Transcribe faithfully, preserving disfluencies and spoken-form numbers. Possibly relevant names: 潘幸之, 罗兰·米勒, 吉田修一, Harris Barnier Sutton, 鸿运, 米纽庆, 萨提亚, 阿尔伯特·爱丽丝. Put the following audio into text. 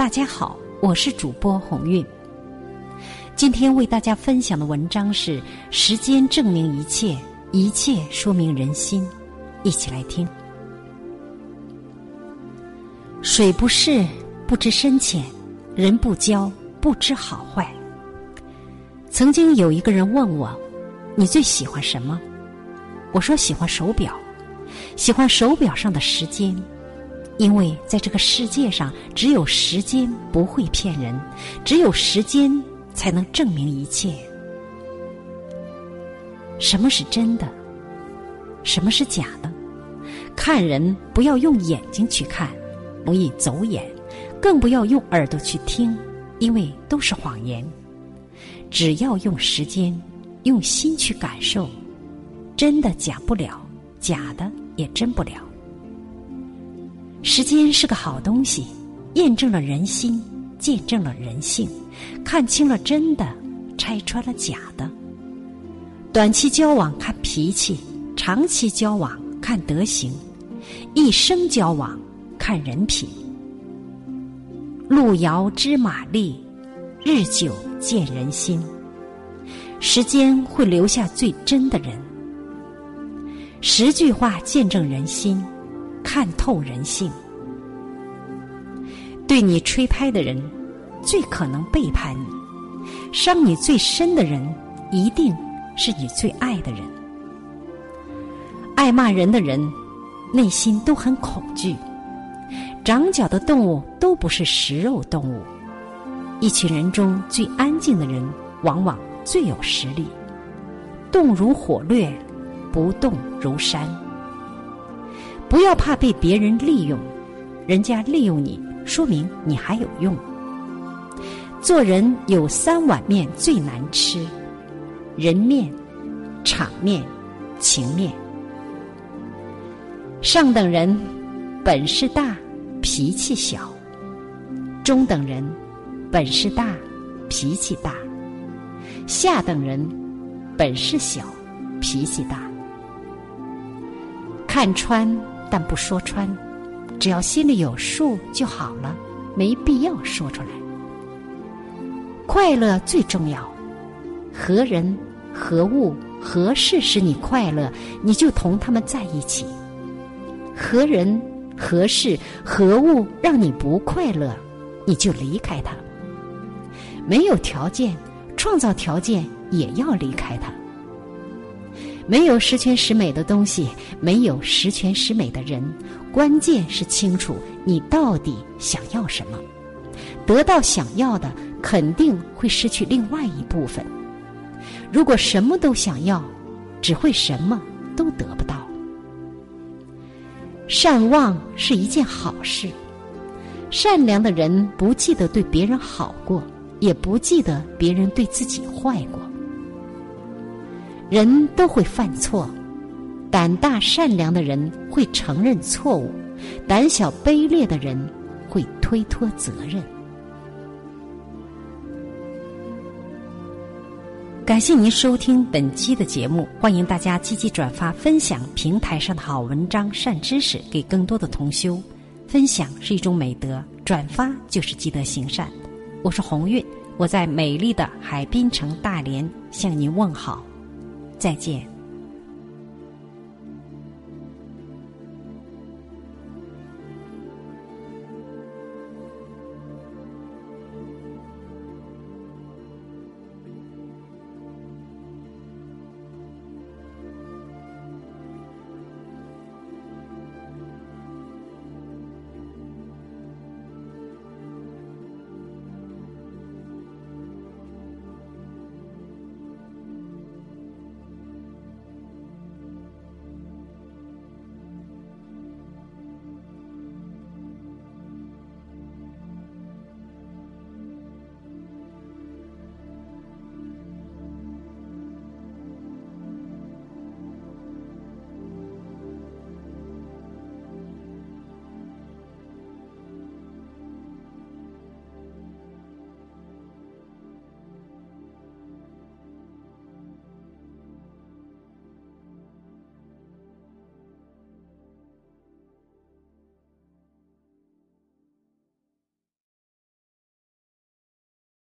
大家好，我是主播鸿运。今天为大家分享的文章是《时间证明一切，一切说明人心》，一起来听。水不试不知深浅，人不交不知好坏。曾经有一个人问我，你最喜欢什么？我说喜欢手表，喜欢手表上的时间，因为在这个世界上，只有时间不会骗人，只有时间才能证明一切。什么是真的？什么是假的？看人不要用眼睛去看，容易走眼，更不要用耳朵去听，因为都是谎言。只要用时间，用心去感受，真的假不了，假的也真不了。时间是个好东西，验证了人心，见证了人性，看清了真的，拆穿了假的。短期交往看脾气，长期交往看德行，一生交往看人品。路遥知马力，日久见人心。时间会留下最真的人。十句话见证人心，看透人性。对你吹拍的人，最可能背叛你；伤你最深的人，一定是你最爱的人。爱骂人的人，内心都很恐惧。长角的动物都不是食肉动物，一群人中最安静的人往往最有实力。动如火掠，不动如山。不要怕被别人利用，人家利用你，说明你还有用。做人有三碗面最难吃：人面、场面、情面。上等人本事大，脾气小；中等人本事大，脾气大；下等人本事小，脾气大。看穿但不说穿，只要心里有数就好了，没必要说出来。快乐最重要，何人何物何事使你快乐，你就同他们在一起。何人何事何物让你不快乐，你就离开他。没有条件，创造条件也要离开他。没有十全十美的东西，没有十全十美的人，关键是清楚你到底想要什么。得到想要的，肯定会失去另外一部分。如果什么都想要，只会什么都得不到。善忘是一件好事，善良的人不记得对别人好过，也不记得别人对自己坏过。人都会犯错，胆大善良的人会承认错误，胆小卑劣的人会推脱责任。感谢您收听本期的节目，欢迎大家积极转发分享平台上的好文章、善知识给更多的同修。分享是一种美德，转发就是积德行善。我是鸿运，我在美丽的海滨城大连向您问好，再见。